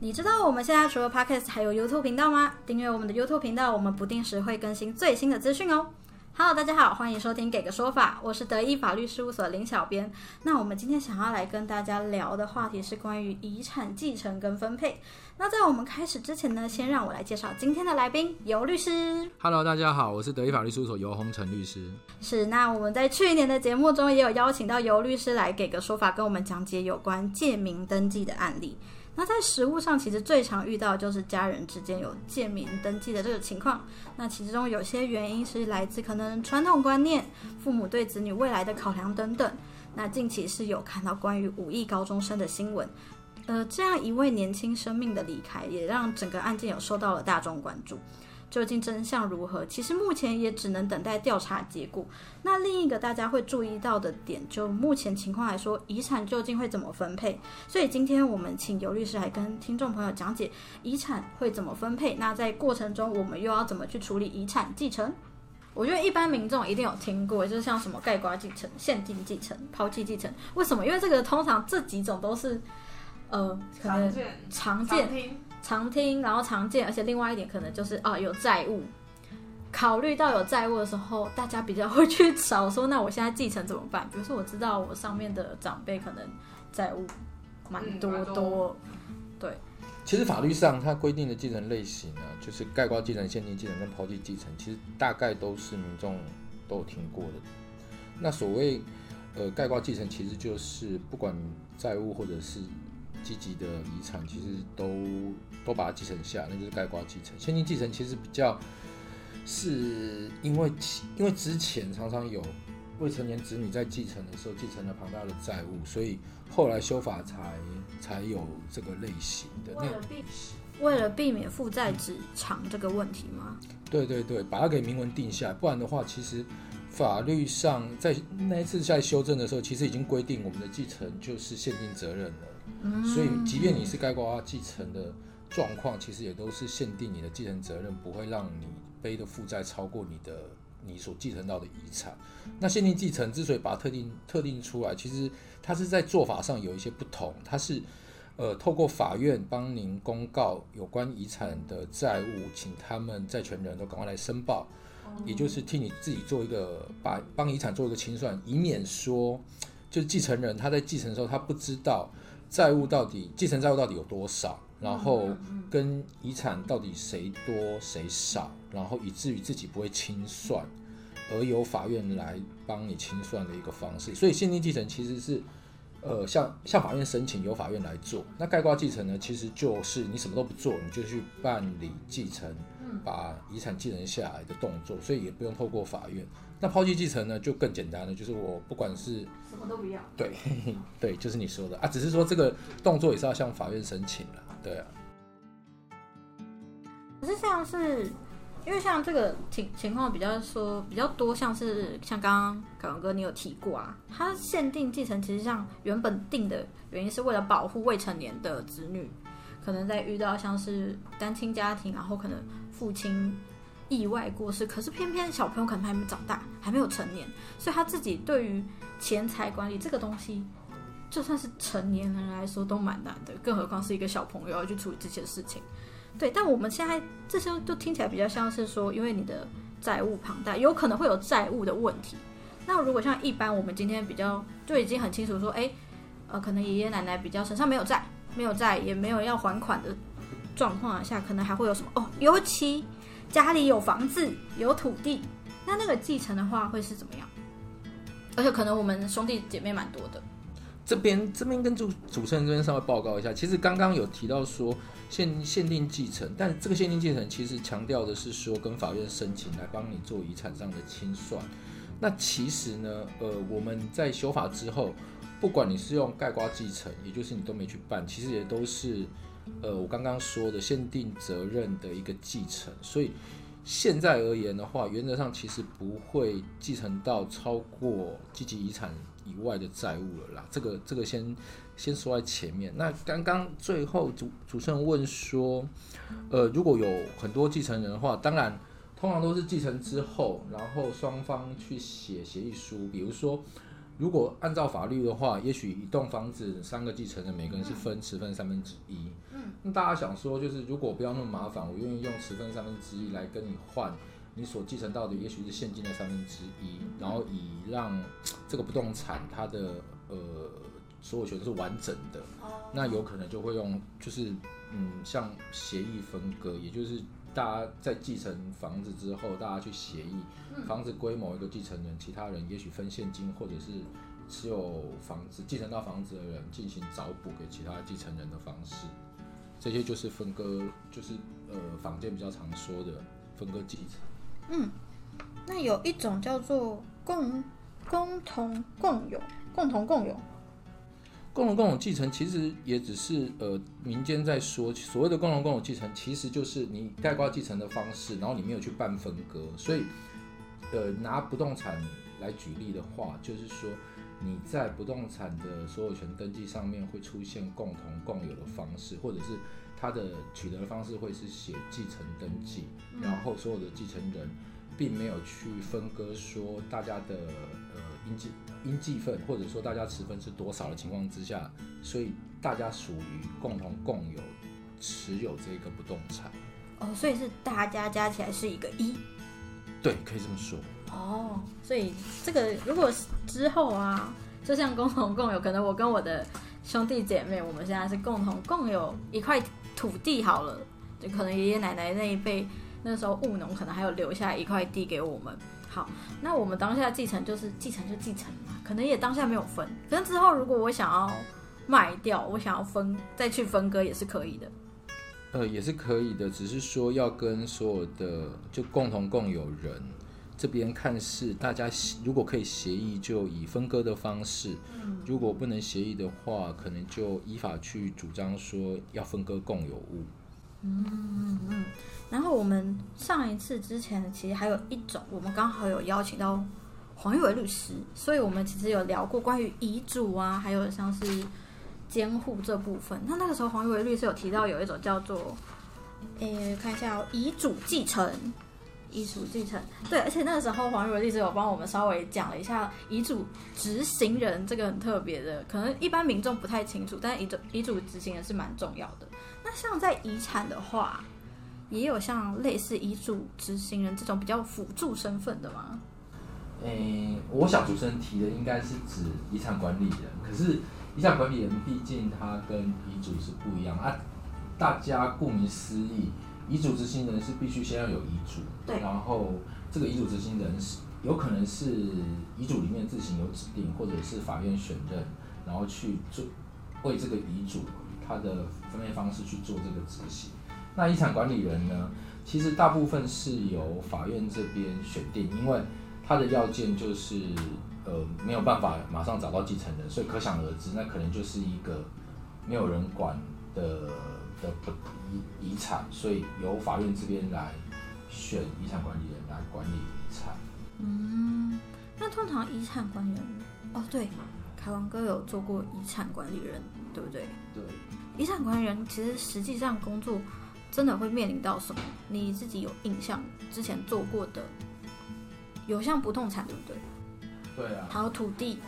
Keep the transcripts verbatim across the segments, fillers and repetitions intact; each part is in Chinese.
你知道我们现在除了 Podcast 还有 YouTube 频道吗？订阅我们的 YouTube 频道，我们不定时会更新最新的资讯哦。Hello， 大家好，欢迎收听《给个说法》，我是德意法律事务所的林小编。那我们今天想要来跟大家聊的话题是关于遗产继承跟分配。那在我们开始之前呢，先让我来介绍今天的来宾游律师。Hello， 大家好，我是德意法律事务所游鸿成律师。是，那我们在去年的节目中也有邀请到游律师来《给个说法》，跟我们讲解有关借名登记的案例。那在实务上其实最常遇到就是家人之间有借名登记的这个情况，那其中有些原因是来自可能传统观念、父母对子女未来的考量等等。那近期是有看到关于五亿高中生的新闻，呃，这样一位年轻生命的离开也让整个案件有受到了大众关注。究竟真相如何，其实目前也只能等待调查结果。那另一个大家会注意到的点，就目前情况来说，遗产究竟会怎么分配？所以今天我们请游律师来跟听众朋友讲解遗产会怎么分配，那在过程中我们又要怎么去处理遗产继承。我觉得一般民众一定有听过，就是像什么概括继承、限定继承、抛弃继承。为什么？因为这个通常这几种都是呃可能常见常见常听，然后常见，而且另外一点可能就是啊有债务，考虑到有债务的时候，大家比较会去找说，那我现在继承怎么办？比如说我知道我上面的长辈可能债务蛮多 多,、嗯、蛮多，对。其实法律上它规定的继承类型呢、啊，就是概括继承、限定继承跟抛弃继承，其实大概都是民众都有听过的。那所谓呃概括继承，其实就是不管债务或者是积极的遗产其实都都把它继承下，那就是概括继承。限定继承其实比较是因为因为之前常常有未成年子女在继承的时候继承了庞大的债务，所以后来修法才才有这个类型的。为了避为了避免负债子偿这个问题吗？对对对，把它给明文定下，不然的话，其实法律上在那一次在修正的时候，其实已经规定我们的继承就是限定责任了。所以即便你是概括继承的状况，其实也都是限定你的继承责任，不会让你背的负债超过你的你所继承到的遗产。那限定继承之所以把它特定特定出来，其实它是在做法上有一些不同，它是呃透过法院帮您公告有关遗产的债务，请他们债权人都赶快来申报，也就是替你自己做一个把帮遗产做一个清算，以免说就是继承人他在继承的时候他不知道债务到底继承债务到底有多少，然后跟遗产到底谁多谁少，然后以至于自己不会清算，而由法院来帮你清算的一个方式。所以限定继承其实是呃向向法院申请，由法院来做。那概括继承呢，其实就是你什么都不做，你就去办理继承，把遗产继承下来的动作，所以也不用透过法院。那抛弃继承呢，就更简单了，就是我不管是什么都不要，对对，就是你说的啊，只是说这个动作也是要向法院申请啦，对啊。可是像是因为像这个情情况比较说比较多，像是像刚刚港哥你有提过啊，他限定继承其实像原本定的原因是为了保护未成年的子女，可能在遇到像是单亲家庭，然后可能父亲意外过世，可是偏偏小朋友可能还没长大，还没有成年，所以他自己对于钱财管理这个东西，就算是成年人来说都蛮难的，更何况是一个小朋友要去处理这些事情。对，但我们现在这些就听起来比较像是说，因为你的债务庞大，有可能会有债务的问题。那如果像一般我们今天比较就已经很清楚说，哎，呃，可能爷爷奶奶比较身上没有债，没有债也没有要还款的状况下，可能还会有什么哦，尤其家里有房子有土地，那那个继承的话会是怎么样？而且可能我们兄弟姐妹蛮多的。这边这边跟主主持人这边稍微报告一下，其实刚刚有提到说限限定继承，但这个限定继承其实强调的是说跟法院申请来帮你做遗产上的清算。那其实呢，呃，我们在修法之后，不管你是用概括继承，也就是你都没去办，其实也都是。呃，我刚刚说的限定责任的一个继承，所以现在而言的话，原则上其实不会继承到超过积极遗产以外的债务了啦。这个这个先先说在前面。那刚刚最后主主持人问说，呃，如果有很多继承人的话，当然通常都是继承之后，然后双方去写协议书。比如说，如果按照法律的话，也许一栋房子三个继承人每个人是分十分三分之一。嗯，那大家想说，就是如果不要那么麻烦，我愿意用十分三分之一来跟你换你所继承到的，也许是现金的三分之一，然后以让这个不动产它的呃所有权是完整的。那有可能就会用就是嗯像协议分割，也就是大家在继承房子之后，大家去协议，房子归某一个继承人，其他人也许分现金，或者是持有房子继承到房子的人进行找补给其他继承人的方式。这些就是分割，就是呃坊间比较常说的分割继承。嗯，那有一种叫做共共同共有，共同共有。共同共有继承其实也只是呃民间在说，所谓的共同共有继承其实就是你概括继承的方式，然后你没有去办分割。所以呃拿不动产来举例的话，就是说你在不动产的所有权登记上面会出现共同共有的方式，或者是它的取得的方式会是写继承登记，然后所有的继承人并没有去分割说大家的呃应继应继分，或者说大家持分是多少的情况之下，所以大家属于共同共有持有这个不动产。哦，所以是大家加起来是一个一。对，可以这么说。哦，所以这个如果之后啊，就像共同共有，可能我跟我的兄弟姐妹，我们现在是共同共有一块土地好了，就可能爷爷奶奶那一辈那时候务农，可能还有留下一块地给我们。好，那我们当下继承就是继承就继承嘛，可能也当下没有分，可是之后如果我想要卖掉，我想要分再去分割也是可以的。呃，也是可以的，只是说要跟所有的就共同共有人这边看是大家如果可以协议就以分割的方式，嗯，如果不能协议的话，可能就依法去主张说要分割共有物。嗯嗯，然后我们上一次之前其实还有一种，我们刚好有邀请到黄玉伟律师，所以我们其实有聊过关于遗嘱啊，还有像是监护这部分。那那个时候黄玉伟律师有提到有一种叫做，诶，看一下哦，遗嘱继承，遗嘱继承。对，而且那个时候黄玉伟律师有帮我们稍微讲了一下遗嘱执行人这个很特别的，可能一般民众不太清楚，但是遗嘱遗嘱执行人是蛮重要的。那像在遗产的话，也有像类似遗嘱执行人这种比较辅助身份的吗？欸、我想主持人提的应该是指遗产管理人，可是遗产管理人毕竟他跟遗嘱是不一样啊。大家顾名思义，遗嘱执行人是必须先要有遗嘱，然后这个遗嘱执行人是有可能是遗嘱里面自行有指定，或者是法院选任，然后去做为这个遗嘱它的分配方式去做这个执行。那遗产管理人呢，其实大部分是由法院这边选定，因为他的要件就是呃没有办法马上找到继承人，所以可想而知，那可能就是一个没有人管的的遗产，所以由法院这边来选遗产管理人来管理遗产。嗯，那通常遗产管理人，哦对，凯文哥有做过遗产管理人，对不对？对。遗产管理人其实实际上工作真的会面临到什么？你自己有印象之前做过的，有像不动产对不对？对啊。还有土地。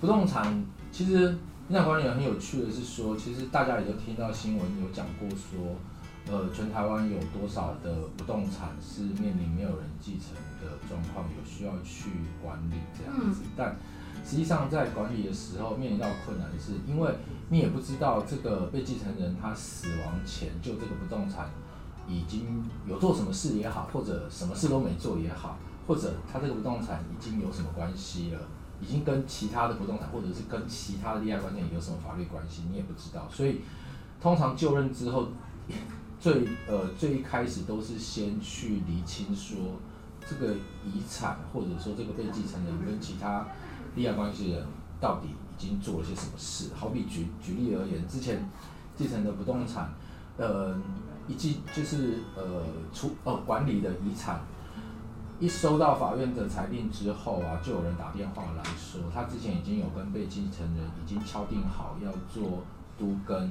不动产其实遗产管理人很有趣的是说，其实大家也都听到新闻有讲过说，呃，全台湾有多少的不动产是面临没有人继承的状况，有需要去管理这样子，嗯，但实际上在管理的时候面临到困难，是因为你也不知道这个被继承人他死亡前就这个不动产已经有做什么事也好，或者什么事都没做也好，或者他这个不动产已经有什么关系了，已经跟其他的不动产或者是跟其他的利害关系有什么法律关系，你也不知道。所以通常就任之后最呃最一开始都是先去厘清说这个遗产或者说这个被继承人跟其他利害关系人到底已经做了些什么事？好比举举例而言，之前继承的不动产，呃，一继就是呃出哦管理的遗产，一收到法院的裁定之后啊，就有人打电话来说，他之前已经有跟被继承人已经敲定好要做都更，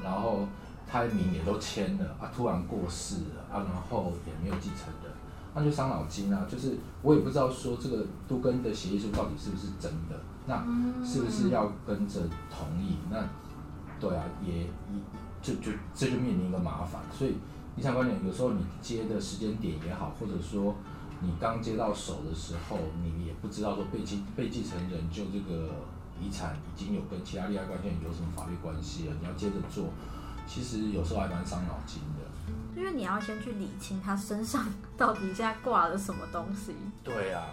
然后他名也都签了啊，突然过世了啊，然后也没有继承人，那就伤脑筋啊。就是我也不知道说这个都更的协议书到底是不是真的，那是不是要跟着同意？那对啊，也就就这就面临一个麻烦。所以遗产管理有时候你接的时间点也好，或者说你刚接到手的时候，你也不知道说被继被继承人就这个遗产已经有跟其他利害关系人有什么法律关系了，你要接着做，其实有时候还蛮伤脑筋的。因为你要先去理清他身上到底现在挂了什么东西。对啊，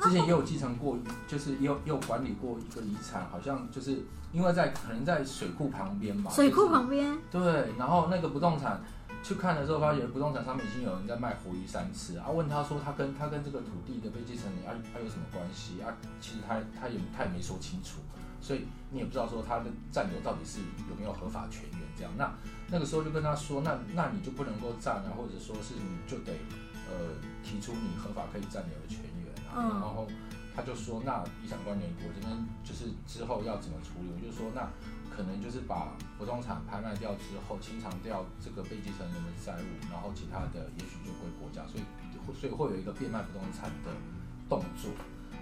之前也有继承过，就是也 有, 也有管理过一个遗产，好像就是因为在可能在水库旁边吧。水库旁边、就是。对，然后那个不动产去看的时候，发觉不动产上面已经有人在卖活鱼三吃啊。问他说他跟他跟这个土地的被继承人啊，他有什么关系啊？其实他他也他也没说清楚。所以你也不知道说他的占有到底是有没有合法权源这样，那那个时候就跟他说，那那你就不能够占啊，或者说是你就得呃提出你合法可以占有的权源啊、嗯。然后他就说，那遗产关联我这边就是之后要怎么处理？我就说，那可能就是把不动产拍卖掉之后，清偿掉这个被继承人的债务，然后其他的也许就归国家，所以所以会有一个变卖不动产的动作。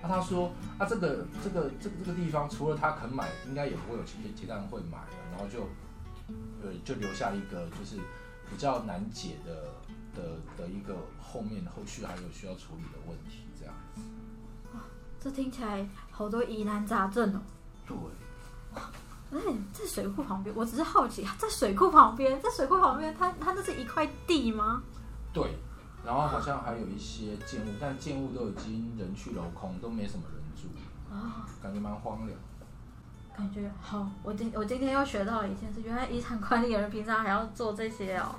啊、他说啊、這個，这个这个这个地方，除了他肯买，应该也不会有其他人会买的，然后就，呃，就留下一个就是比较难解的的的一个后面后续还有需要处理的问题，这样子。哇，这听起来好多疑难杂症哦。对。哎、欸，在水库旁边，我只是好奇，在水库旁边，在水库旁边，它它那是一块地吗？对。然后好像还有一些建物，但建物都已经人去楼空，都没什么人住，哦、感觉蛮荒凉的。感觉好，我今我今天又学到了一件事，原来遗产管理人平常还要做这些哦。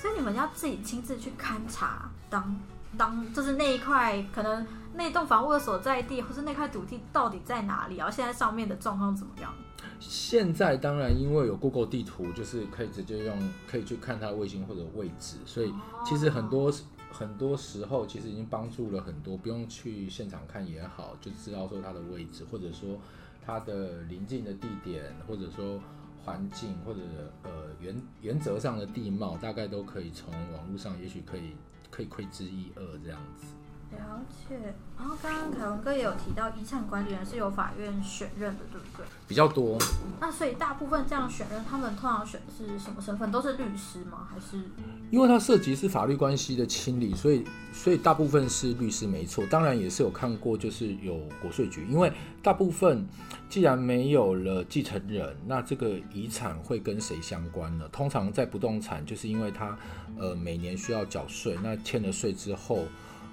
所以你们要自己亲自去勘察，当当就是那一块可能那栋房屋的所在地，或是那块土地到底在哪里，然后现在上面的状况怎么样？现在当然因为有 Google 地图，就是可以直接用，可以去看它的卫星或者位置，所以其实很多。很多时候其实已经帮助了很多，不用去现场看也好，就知道说它的位置，或者说它的邻近的地点，或者说环境，或者呃原原则上的地貌，大概都可以从网络上，也许可以可以窥之一二这样子。了解。然后刚刚凯文哥也有提到，遗产管理人是由法院选任的，对不对？比较多。那所以大部分这样选任，他们通常选是什么身份？都是律师吗？还是？因为它涉及是法律关系的清理，所以所以大部分是律师没错。当然也是有看过，就是有国税局，因为大部分既然没有了继承人，那这个遗产会跟谁相关呢？通常在不动产，就是因为它呃每年需要缴税，那欠了税之后。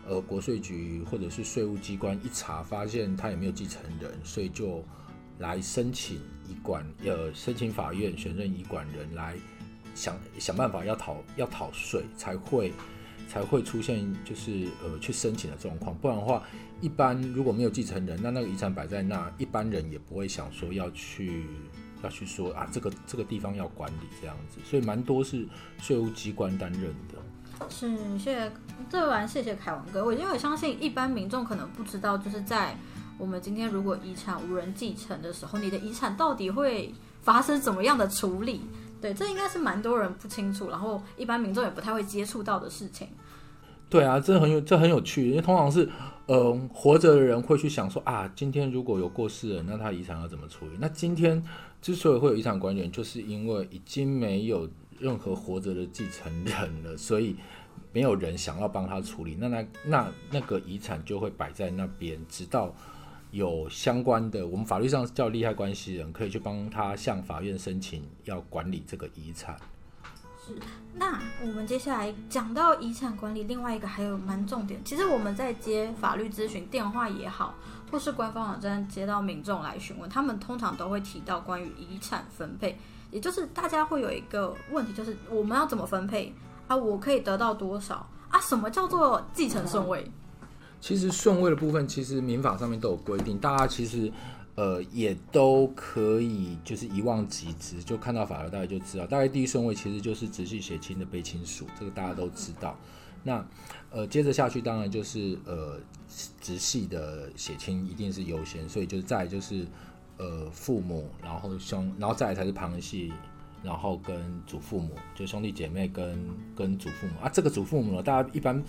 呃，国税局或者是税务机关一查，发现他也没有继承人，所以就来申请遗管，呃，申请法院选任遗管人来想想办法要讨要讨税，才会才会出现就是呃去申请的状况。不然的话，一般如果没有继承人，那那个遗产摆在那，一般人也不会想说要去要去说啊，这个这个地方要管理这样子，所以蛮多是税务机关担任的。是，谢谢，这完谢谢凯文哥。我因为我相信一般民众可能不知道，就是在我们今天如果遗产无人继承的时候，你的遗产到底会发生怎么样的处理？对，这应该是蛮多人不清楚，然后一般民众也不太会接触到的事情。对啊，这很有这很有趣，因为通常是，呃，活着的人会去想说啊，今天如果有过世人，那他遗产要怎么处理？那今天之所以会有遗产管理人，就是因为已经没有任何活着的继承人了，所以没有人想要帮他处理，那那那那个遗产就会摆在那边，直到有相关的，我们法律上叫利害关系人，可以去帮他向法院申请要管理这个遗产。是，那我们接下来讲到遗产管理，另外一个还有蛮重点，其实我们在接法律咨询电话也好，或是官方网站接到民众来询问，他们通常都会提到关于遗产分配。也就是大家会有一个问题，就是我们要怎么分配啊？我可以得到多少啊？什么叫做继承顺位？其实顺位的部分，其实民法上面都有规定，大家其实呃也都可以就是一望即知，就看到法条大概就知道。大概第一顺位其实就是直系血亲的卑亲属，这个大家都知道。那呃接着下去当然就是呃直系的血亲一定是优先，所以就再来就是。呃，父母，然后兄，然后再来才是旁系然后跟祖父母，就兄弟姐妹跟跟祖父母啊。这个祖父母呢，大家一般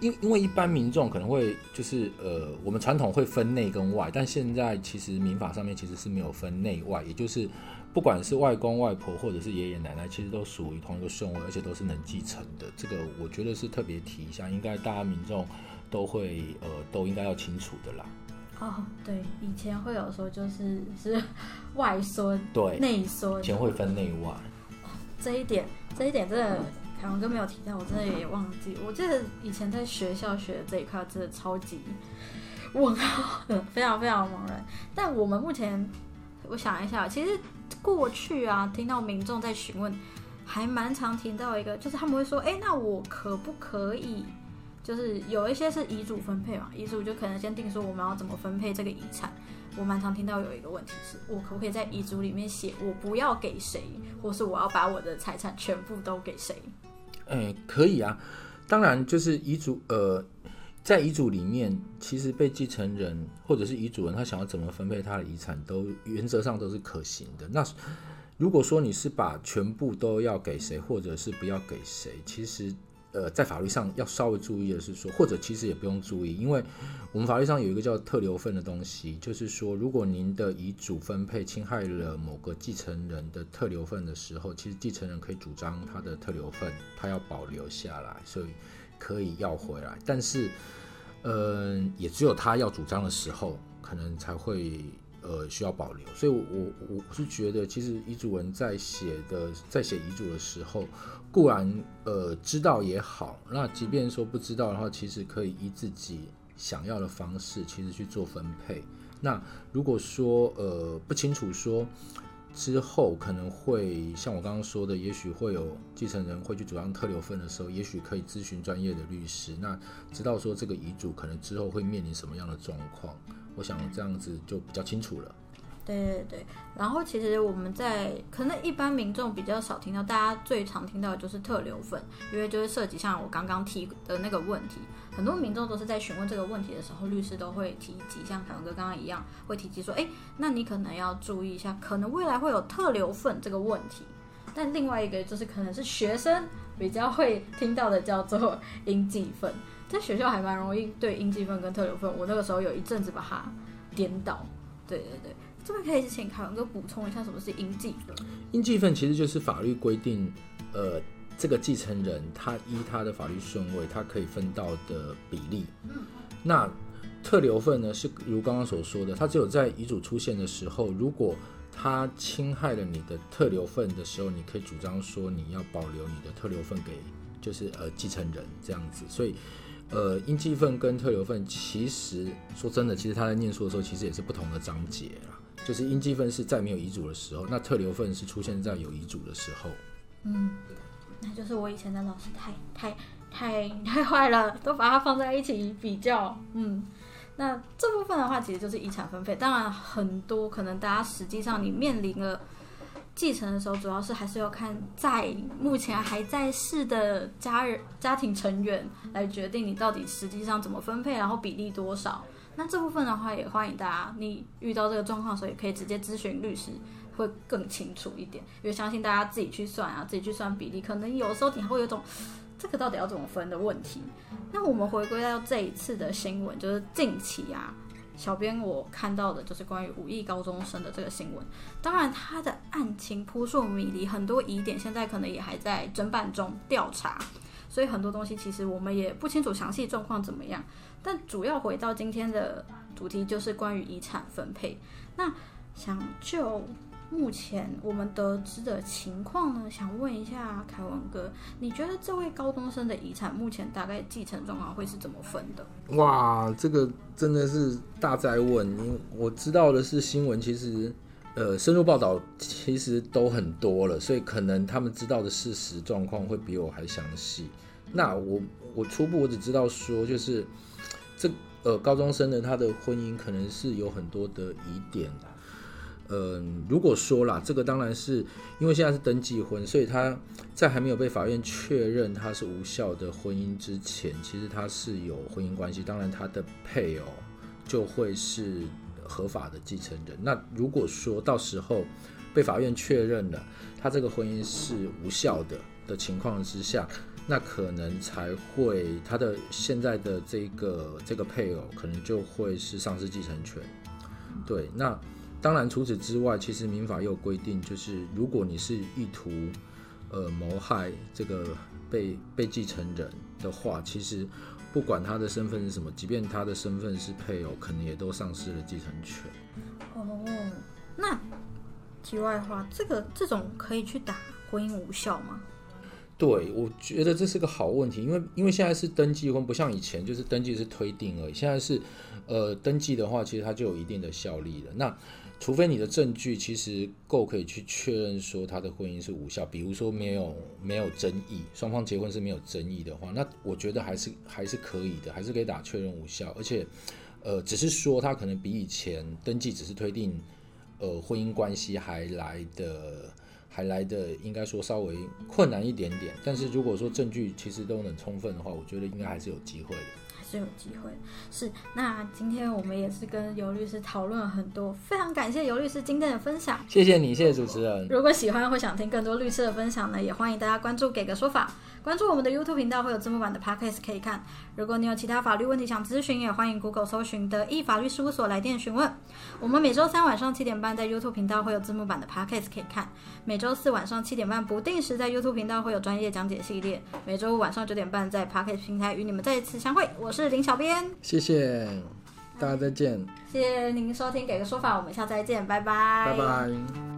因因为一般民众可能会就是呃，我们传统会分内跟外，但现在其实民法上面其实是没有分内外，也就是不管是外公外婆或者是爷爷奶奶，其实都属于同一个顺位，而且都是能继承的。这个我觉得是特别提一下，应该大家民众都会呃都应该要清楚的啦。哦，对，以前会有说就是是外孙对内孙，以前会分内外。哦，这一点这一点真的凯文哥没有提到，我真的也忘记。我记得以前在学校学的这一块真的超级问号的，非常非常茫然。但我们目前我想一下，其实过去啊，听到民众在询问，还蛮常听到一个，就是他们会说，哎，那我可不可以？就是有一些是遗嘱分配嘛，遗嘱就可能先定说我们要怎么分配这个遗产。我蛮常听到有一个问题是，我可不可以在遗嘱里面写我不要给谁，或是我要把我的财产全部都给谁？欸，可以啊，当然就是遗嘱，呃，在遗嘱里面，其实被继承人或者是遗嘱人他想要怎么分配他的遗产都，都原则上都是可行的。那如果说你是把全部都要给谁，或者是不要给谁，其实。呃，在法律上要稍微注意的是说，或者其实也不用注意，因为我们法律上有一个叫特留分的东西，就是说，如果您的遗嘱分配侵害了某个继承人的特留分的时候，其实继承人可以主张他的特留分，他要保留下来，所以可以要回来。但是，呃，也只有他要主张的时候，可能才会呃需要保留。所以我，我我是觉得，其实遗嘱人在写的在写遗嘱的时候。固然呃知道也好，那即便说不知道的话，其实可以依自己想要的方式其实去做分配。那如果说呃不清楚说之后可能会像我刚刚说的，也许会有继承人会去主张特留分的时候，也许可以咨询专业的律师，那知道说这个遗嘱可能之后会面临什么样的状况，我想这样子就比较清楚了。对对对，然后其实我们在可能一般民众比较少听到，大家最常听到的就是特留分，因为就是涉及像我刚刚提的那个问题，很多民众都是在询问这个问题的时候，律师都会提及，像凯文哥刚刚一样会提及说，哎，那你可能要注意一下，可能未来会有特留分这个问题。但另外一个就是可能是学生比较会听到的，叫做应继分，在学校还蛮容易对应继分跟特留分，我那个时候有一阵子把它颠倒。对对对。这边可以请凯文哥补充一下，什么是应继分？应继分其实就是法律规定，呃，这个继承人他依他的法律顺位，他可以分到的比例。嗯、那特留分呢，是如刚刚所说的，他只有在遗嘱出现的时候，如果他侵害了你的特留分的时候，你可以主张说你要保留你的特留分给就是呃继承人这样子，所以。呃，应继分跟特留分其实说真的，其实他在念书的时候其实也是不同的章节啦。就是应继分是在没有遗嘱的时候，那特留分是出现在有遗嘱的时候。嗯，那就是我以前的老师太太太太坏了，都把它放在一起比较。嗯，那这部分的话，其实就是遗产分配。当然，很多可能大家实际上你面临了。继承的时候，主要是还是要看在目前还在世的 家, 人家庭成员来决定你到底实际上怎么分配，然后比例多少。那这部分的话，也欢迎大家，你遇到这个状况的时候，也可以直接咨询律师，会更清楚一点。因为相信大家自己去算啊，自己去算比例，可能有时候你还会有种这个到底要怎么分的问题。那我们回归到这一次的新闻，就是近期啊。小编我看到的就是关于五亿高中生的这个新闻，当然他的案情扑朔迷离，很多疑点现在可能也还在侦办中调查，所以很多东西其实我们也不清楚详细状况怎么样。但主要回到今天的主题，就是关于遗产分配。那想就目前我们得知的情况呢，想问一下凯文哥，你觉得这位高中生的遗产目前大概继承状况会是怎么分的？哇，这个真的是大哉问！我知道的是新闻，其实呃深入报道其实都很多了，所以可能他们知道的事实状况会比我还详细。那我我初步我只知道说，就是这呃高中生的他的婚姻可能是有很多的疑点。呃，如果说啦，这个当然是因为现在是登记婚，所以他在还没有被法院确认他是无效的婚姻之前，其实他是有婚姻关系，当然他的配偶就会是合法的继承人。那如果说到时候被法院确认了他这个婚姻是无效的的情况之下，那可能才会他的现在的这个这个配偶可能就会是丧失继承权。对，那当然除此之外，其实民法也有规定，就是如果你是意图呃谋害这个被被继承人的话，其实不管他的身份是什么，即便他的身份是配偶，可能也都丧失了继承权。哦，那题外话，这个这种可以去打婚姻无效吗？对，我觉得这是个好问题，因为因为现在是登记婚，不像以前就是登记是推定而已。现在是，呃，登记的话，其实它就有一定的效力了。那除非你的证据其实够可以去确认说他的婚姻是无效，比如说没有没有争议，双方结婚是没有争议的话，那我觉得还是还是可以的，还是可以打确认无效。而且，呃，只是说他可能比以前登记只是推定，呃，婚姻关系还来的。还来的应该说稍微困难一点点，但是如果说证据其实都能充分的话，我觉得应该还是有机会的，还是有机会的。是，那今天我们也是跟游律师讨论了很多，非常感谢游律师今天的分享，谢谢你，谢谢主持人。如果喜欢或想听更多律师的分享呢，也欢迎大家关注给个说法，关注我们的 YouTube 频道，会有字幕版的 Podcast 可以看。如果你有其他法律问题想咨询，也欢迎 Google 搜寻的一法律事务所来电询问。我们每周三晚上七点半在 YouTube 频道会有字幕版的 Podcast 可以看，每周四晚上七点半不定时在 YouTube 频道会有专业讲解系列，每周五晚上九点半在 Podcast 平台与你们再一次相会。我是林小编，谢谢大家，再见。谢谢您收听给个说法，我们下次再见，拜拜，拜拜。